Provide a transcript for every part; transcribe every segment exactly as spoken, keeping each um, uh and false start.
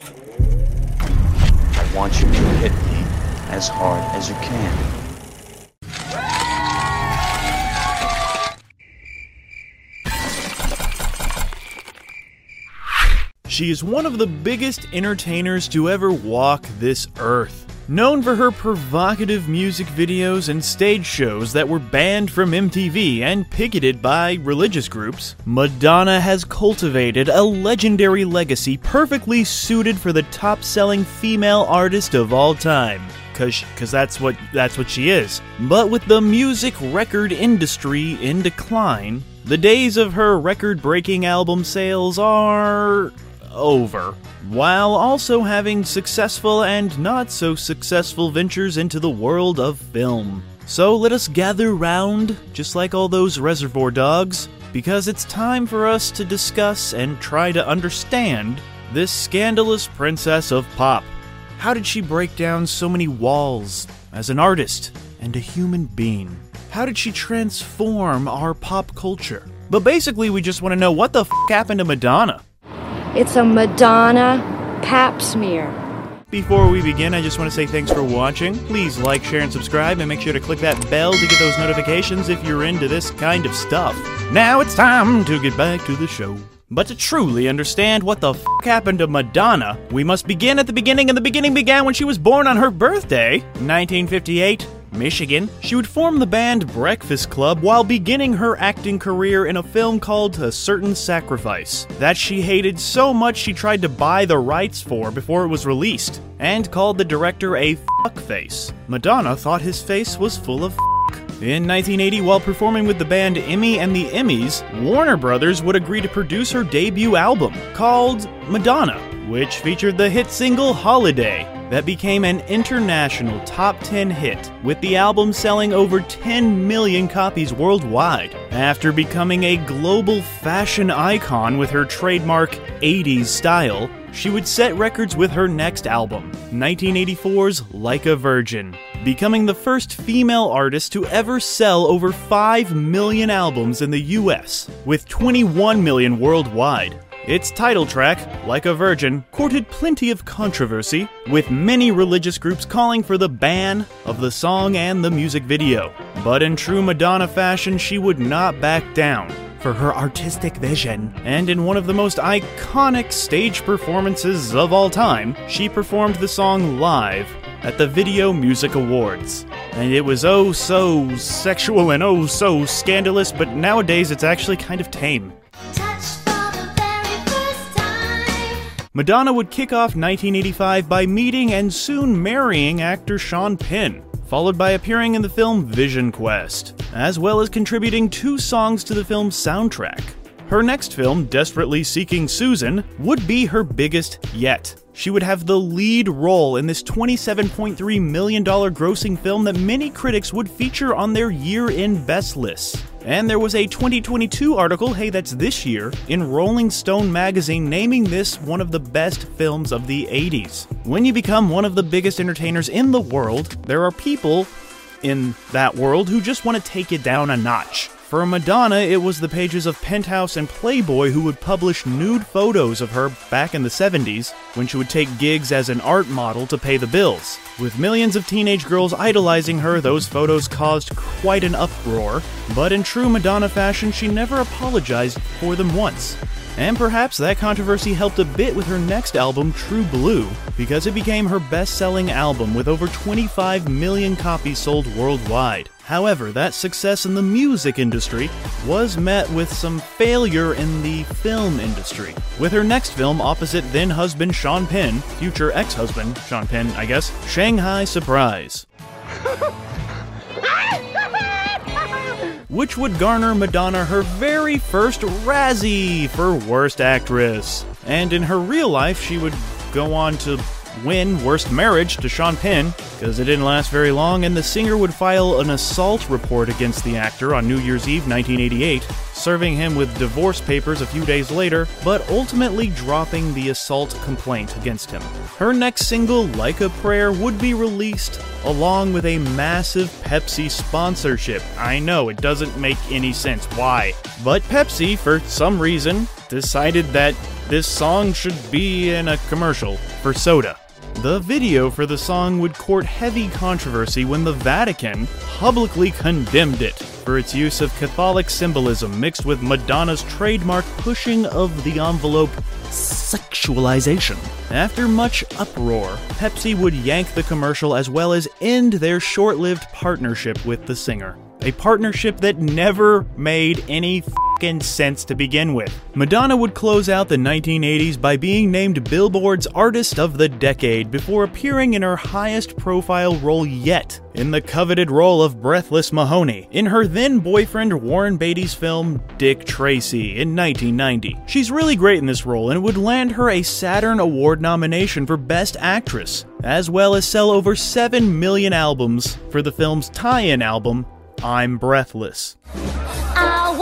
I want you to hit me as hard as you can. She is one of the biggest entertainers to ever walk this earth. Known for her provocative music videos and stage shows that were banned from M T V and picketed by religious groups, Madonna has cultivated a legendary legacy perfectly suited for the top-selling female artist of all time. Cause, cause that's what, that's what she is. But with the music record industry in decline, the days of her record-breaking album sales are over, while also having successful and not so successful ventures into the world of film. So let us gather round, just like all those Reservoir Dogs, because it's time for us to discuss and try to understand this scandalous princess of pop. How did she break down so many walls as an artist and a human being? How did she transform our pop culture? But basically, we just want to know what the f*** happened to Madonna. It's a Madonna pap smear. Before we begin, I just want to say thanks for watching. Please like, share, and subscribe, and make sure to click that bell to get those notifications if you're into this kind of stuff. Now it's time to get back to the show. But to truly understand what the f*** happened to Madonna, we must begin at the beginning, and the beginning began when she was born on her birthday, nineteen fifty-eight. Michigan. She would form the band Breakfast Club while beginning her acting career in a film called A Certain Sacrifice that she hated so much she tried to buy the rights for before it was released, and called the director a fuckface. Madonna thought his face was full of fuck. In nineteen eighty, while performing with the band Emmy and the Emmys, Warner Brothers would agree to produce her debut album, called Madonna, which featured the hit single Holiday, that became an international top ten hit, with the album selling over ten million copies worldwide. After becoming a global fashion icon with her trademark eighties style, she would set records with her next album, nineteen eighty-four's Like a Virgin, becoming the first female artist to ever sell over five million albums in the U S, with twenty-one million worldwide. Its title track, Like a Virgin, courted plenty of controversy, with many religious groups calling for the ban of the song and the music video. But in true Madonna fashion, she would not back down for her artistic vision. And in one of the most iconic stage performances of all time, she performed the song live at the Video Music Awards. And it was oh so sexual and oh so scandalous, but nowadays it's actually kind of tame. Madonna would kick off nineteen eighty-five by meeting and soon marrying actor Sean Penn, followed by appearing in the film Vision Quest, as well as contributing two songs to the film's soundtrack. Her next film, Desperately Seeking Susan, would be her biggest yet. She would have the lead role in this twenty-seven point three million dollars grossing film that many critics would feature on their year-end best lists. And there was a twenty twenty-two article, hey, that's this year, in Rolling Stone magazine naming this one of the best films of the eighties. When you become one of the biggest entertainers in the world, there are people in that world who just want to take it down a notch. For Madonna, it was the pages of Penthouse and Playboy who would publish nude photos of her back in the seventies, when she would take gigs as an art model to pay the bills. With millions of teenage girls idolizing her, those photos caused quite an uproar, but in true Madonna fashion, she never apologized for them once. And perhaps that controversy helped a bit with her next album, True Blue, because it became her best-selling album with over twenty-five million copies sold worldwide. However, that success in the music industry was met with some failure in the film industry, with her next film opposite then-husband Sean Penn, future ex-husband Sean Penn, I guess, Shanghai Surprise, which would garner Madonna her very first Razzie for Worst Actress. And in her real life, she would go on to win Worst Marriage to Sean Penn, because it didn't last very long, and the singer would file an assault report against the actor on New Year's Eve nineteen eighty-eight, serving him with divorce papers a few days later, but ultimately dropping the assault complaint against him. Her next single, Like a Prayer, would be released along with a massive Pepsi sponsorship. I know, it doesn't make any sense why, but Pepsi, for some reason, decided that This song should be in a commercial for soda. The video for the song would court heavy controversy when the Vatican publicly condemned it for its use of Catholic symbolism mixed with Madonna's trademark pushing of the envelope sexualization. After much uproar, Pepsi would yank the commercial as well as end their short-lived partnership with the singer. A partnership that never made any f***ing sense to begin with. Madonna would close out the nineteen eighties by being named Billboard's Artist of the Decade before appearing in her highest profile role yet, in the coveted role of Breathless Mahoney, in her then-boyfriend Warren Beatty's film Dick Tracy in nineteen ninety. She's really great in this role, and it would land her a Saturn Award nomination for Best Actress, as well as sell over seven million albums for the film's tie-in album, I'm Breathless. I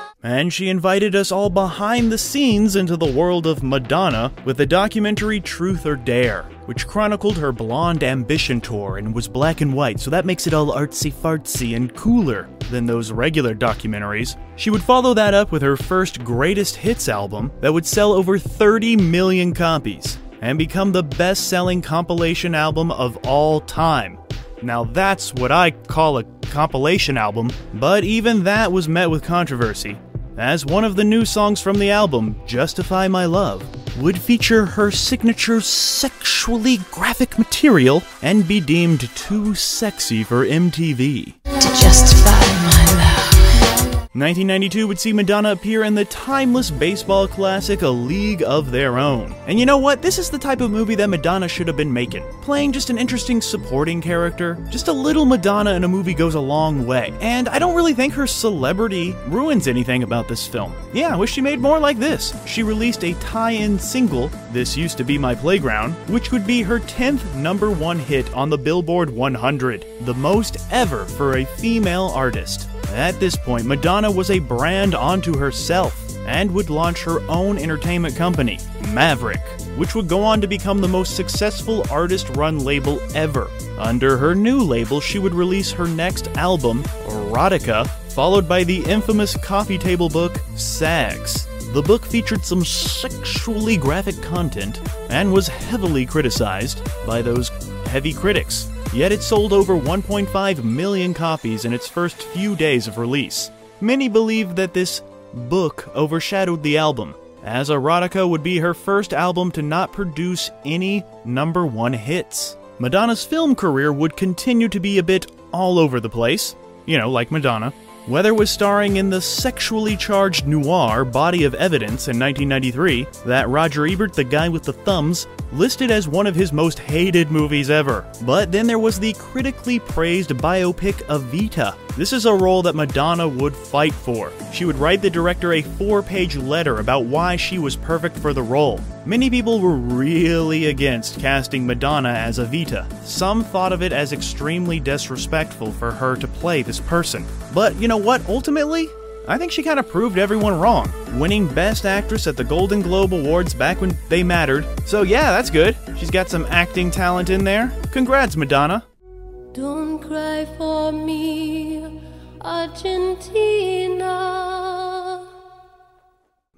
want more. And she invited us all behind the scenes into the world of Madonna with the documentary Truth or Dare, which chronicled her Blonde Ambition Tour and was black and white, so that makes it all artsy-fartsy and cooler than those regular documentaries. She would follow that up with her first Greatest Hits album that would sell over thirty million copies and become the best-selling compilation album of all time. Now that's what I call a compilation album, but even that was met with controversy, as one of the new songs from the album, Justify My Love, would feature her signature sexually graphic material and be deemed too sexy for M T V. To justify my love. nineteen ninety-two would see Madonna appear in the timeless baseball classic A League of Their Own. And you know what? This is the type of movie that Madonna should have been making. Playing just an interesting supporting character. Just a little Madonna in a movie goes a long way. And I don't really think her celebrity ruins anything about this film. Yeah, I wish she made more like this. She released a tie-in single, This Used to Be My Playground, which would be her tenth number one hit on the Billboard one hundred. The most ever for a female artist. At this point, Madonna was a brand onto herself and would launch her own entertainment company, Maverick, which would go on to become the most successful artist-run label ever. Under her new label, she would release her next album, Erotica, followed by the infamous coffee table book, Sags. The book featured some sexually graphic content and was heavily criticized by those heavy critics. Yet it sold over one point five million copies in its first few days of release. Many believe that this book overshadowed the album, as Erotica would be her first album to not produce any number one hits. Madonna's film career would continue to be a bit all over the place, you know, like Madonna. Whether it was starring in the sexually charged noir Body of Evidence in nineteen ninety-three that Roger Ebert, the guy with the thumbs, listed as one of his most hated movies ever. But then there was the critically praised biopic Evita. This is a role that Madonna would fight for. She would write the director a four-page letter about why she was perfect for the role. Many people were really against casting Madonna as Evita. Some thought of it as extremely disrespectful for her to play this person. But you know what? Ultimately, I think she kind of proved everyone wrong, winning Best Actress at the Golden Globe Awards back when they mattered. So yeah, that's good. She's got some acting talent in there. Congrats, Madonna. Don't cry for me, Argentina.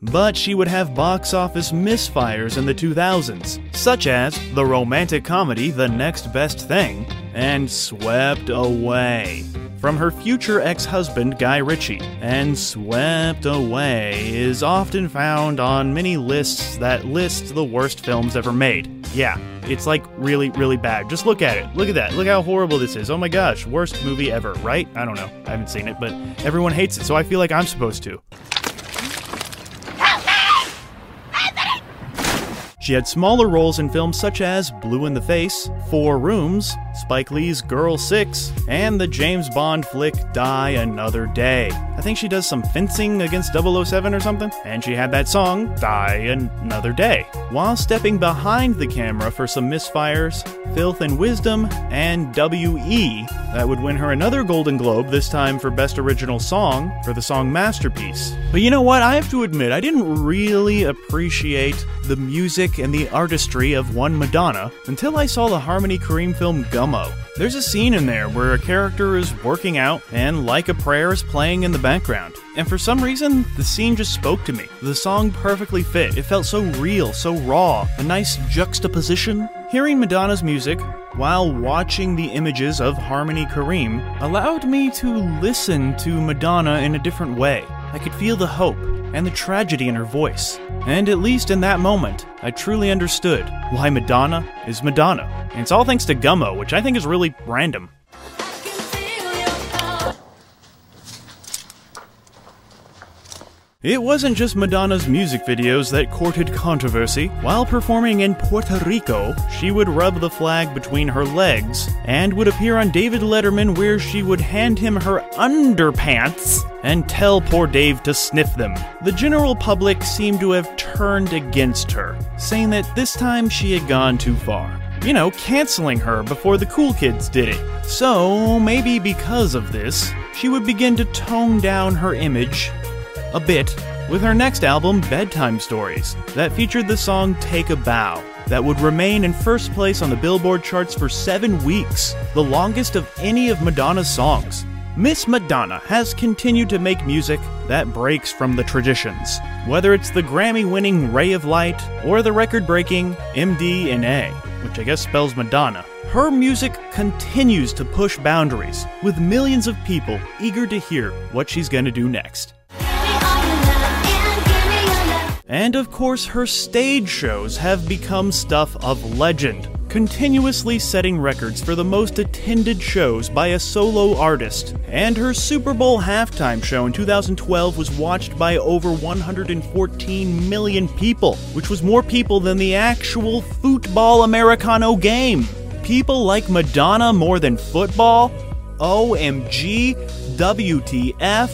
But she would have box office misfires in the two thousands, such as the romantic comedy The Next Best Thing and Swept Away. From her future ex-husband Guy Ritchie, and Swept Away is often found on many lists that list the worst films ever made. Yeah, it's like really, really bad. Just look at it. Look at that. Look how horrible this is. Oh my gosh, worst movie ever, right? I don't know. I haven't seen it, but everyone hates it, so I feel like I'm supposed to. She had smaller roles in films such as Blue in the Face, Four Rooms, Spike Lee's Girl Six, and the James Bond flick Die Another Day. I think she does some fencing against double oh seven or something, and she had that song, Die Another Day. While stepping behind the camera for some misfires, Filth and Wisdom, and W E, that would win her another Golden Globe, this time for Best Original Song, for the song Masterpiece. But you know what? I have to admit, I didn't really appreciate the music technique and the artistry of one Madonna until I saw the Harmony Korine film Gummo. There's a scene in there where a character is working out and Like a Prayer is playing in the background. And for some reason, the scene just spoke to me. The song perfectly fit. It felt so real, so raw, a nice juxtaposition. Hearing Madonna's music while watching the images of Harmony Korine allowed me to listen to Madonna in a different way. I could feel the hope and the tragedy in her voice. And at least in that moment, I truly understood why Madonna is Madonna. And it's all thanks to Gummo, which I think is really random. It wasn't just Madonna's music videos that courted controversy. While performing in Puerto Rico, she would rub the flag between her legs and would appear on David Letterman where she would hand him her underpants and tell poor Dave to sniff them. The general public seemed to have turned against her, saying that this time she had gone too far. You know, canceling her before the cool kids did it. So maybe because of this, she would begin to tone down her image a bit with her next album, Bedtime Stories, that featured the song Take a Bow, that would remain in first place on the Billboard charts for seven weeks, the longest of any of Madonna's songs. Miss Madonna has continued to make music that breaks from the traditions, whether it's the Grammy-winning Ray of Light or the record-breaking M D N A, which I guess spells Madonna. Her music continues to push boundaries, with millions of people eager to hear what she's gonna do next. And of course, her stage shows have become stuff of legend, continuously setting records for the most attended shows by a solo artist. And her Super Bowl halftime show in two thousand twelve was watched by over one hundred fourteen million people, which was more people than the actual football Americano game. People like Madonna more than football? O M G, W T F,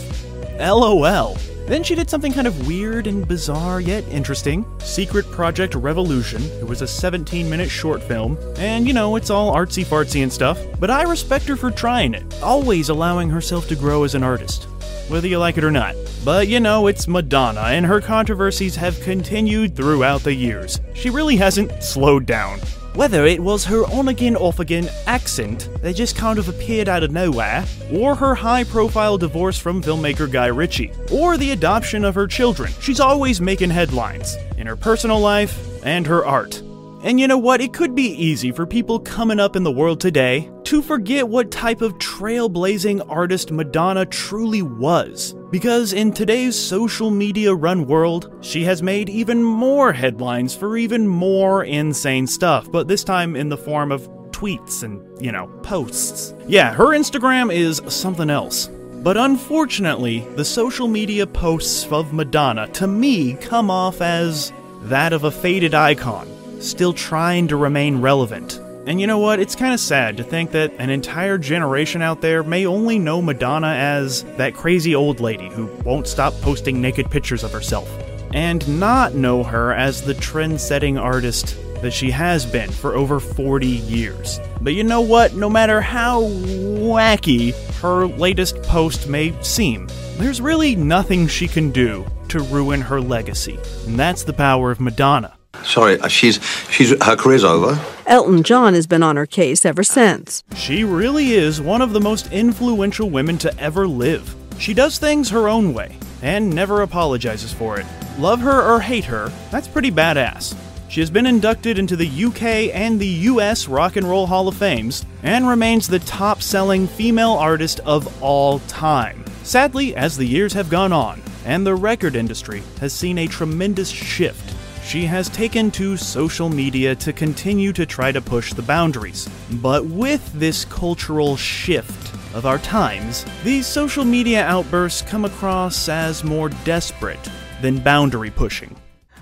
LOL. Then she did something kind of weird and bizarre yet interesting. Secret Project Revolution. It was a seventeen minute short film, and you know, it's all artsy-fartsy and stuff. But I respect her for trying it, always allowing herself to grow as an artist, whether you like it or not. But you know, it's Madonna, and her controversies have continued throughout the years. She really hasn't slowed down. Whether it was her on-again, off-again accent that just kind of appeared out of nowhere, or her high-profile divorce from filmmaker Guy Ritchie, or the adoption of her children, she's always making headlines, in her personal life and her art. And you know what, it could be easy for people coming up in the world today to forget what type of trailblazing artist Madonna truly was. Because in today's social media-run world, she has made even more headlines for even more insane stuff, but this time in the form of tweets and, you know, posts. Yeah, her Instagram is something else. But unfortunately, the social media posts of Madonna, to me, come off as that of a faded icon, still trying to remain relevant. And you know what, it's kind of sad to think that an entire generation out there may only know Madonna as that crazy old lady who won't stop posting naked pictures of herself, and not know her as the trend-setting artist that she has been for over forty years. But you know what, no matter how wacky her latest post may seem, there's really nothing she can do to ruin her legacy, and that's the power of Madonna. Sorry, she's, she's, her career's over. Elton John has been on her case ever since. She really is one of the most influential women to ever live. She does things her own way, and never apologizes for it. Love her or hate her, that's pretty badass. She has been inducted into the U K and the U S Rock and Roll Hall of Fames, and remains the top-selling female artist of all time. Sadly, as the years have gone on, and the record industry has seen a tremendous shift, she has taken to social media to continue to try to push the boundaries. But with this cultural shift of our times, these social media outbursts come across as more desperate than boundary pushing.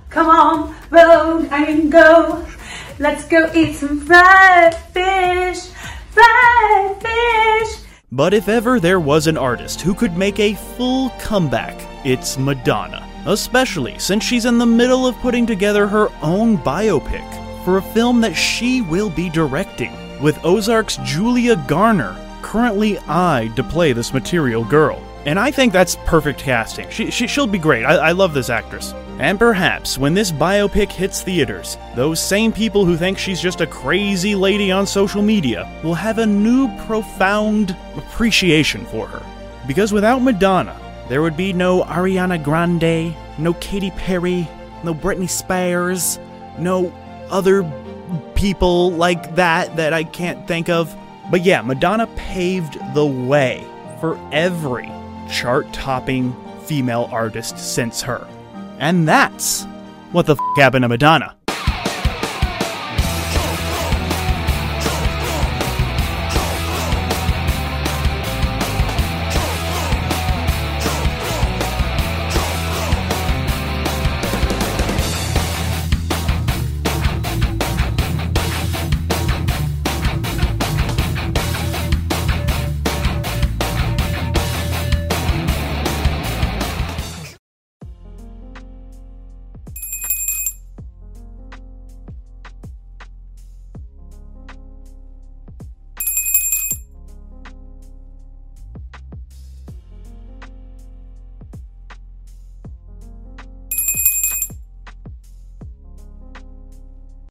Come on, road and go. Let's go eat some fried fish, fried fish. But if ever there was an artist who could make a full comeback, it's Madonna. Especially since she's in the middle of putting together her own biopic for a film that she will be directing, with Ozark's Julia Garner currently eyed to play this material girl. And I think that's perfect casting. She, she, she'll be great. I, I love this actress. And perhaps when this biopic hits theaters, those same people who think she's just a crazy lady on social media will have a new profound appreciation for her. Because without Madonna, there would be no Ariana Grande, no Katy Perry, no Britney Spears, no other people like that that I can't think of. But yeah, Madonna paved the way for every chart-topping female artist since her. And that's what the f*** happened to Madonna.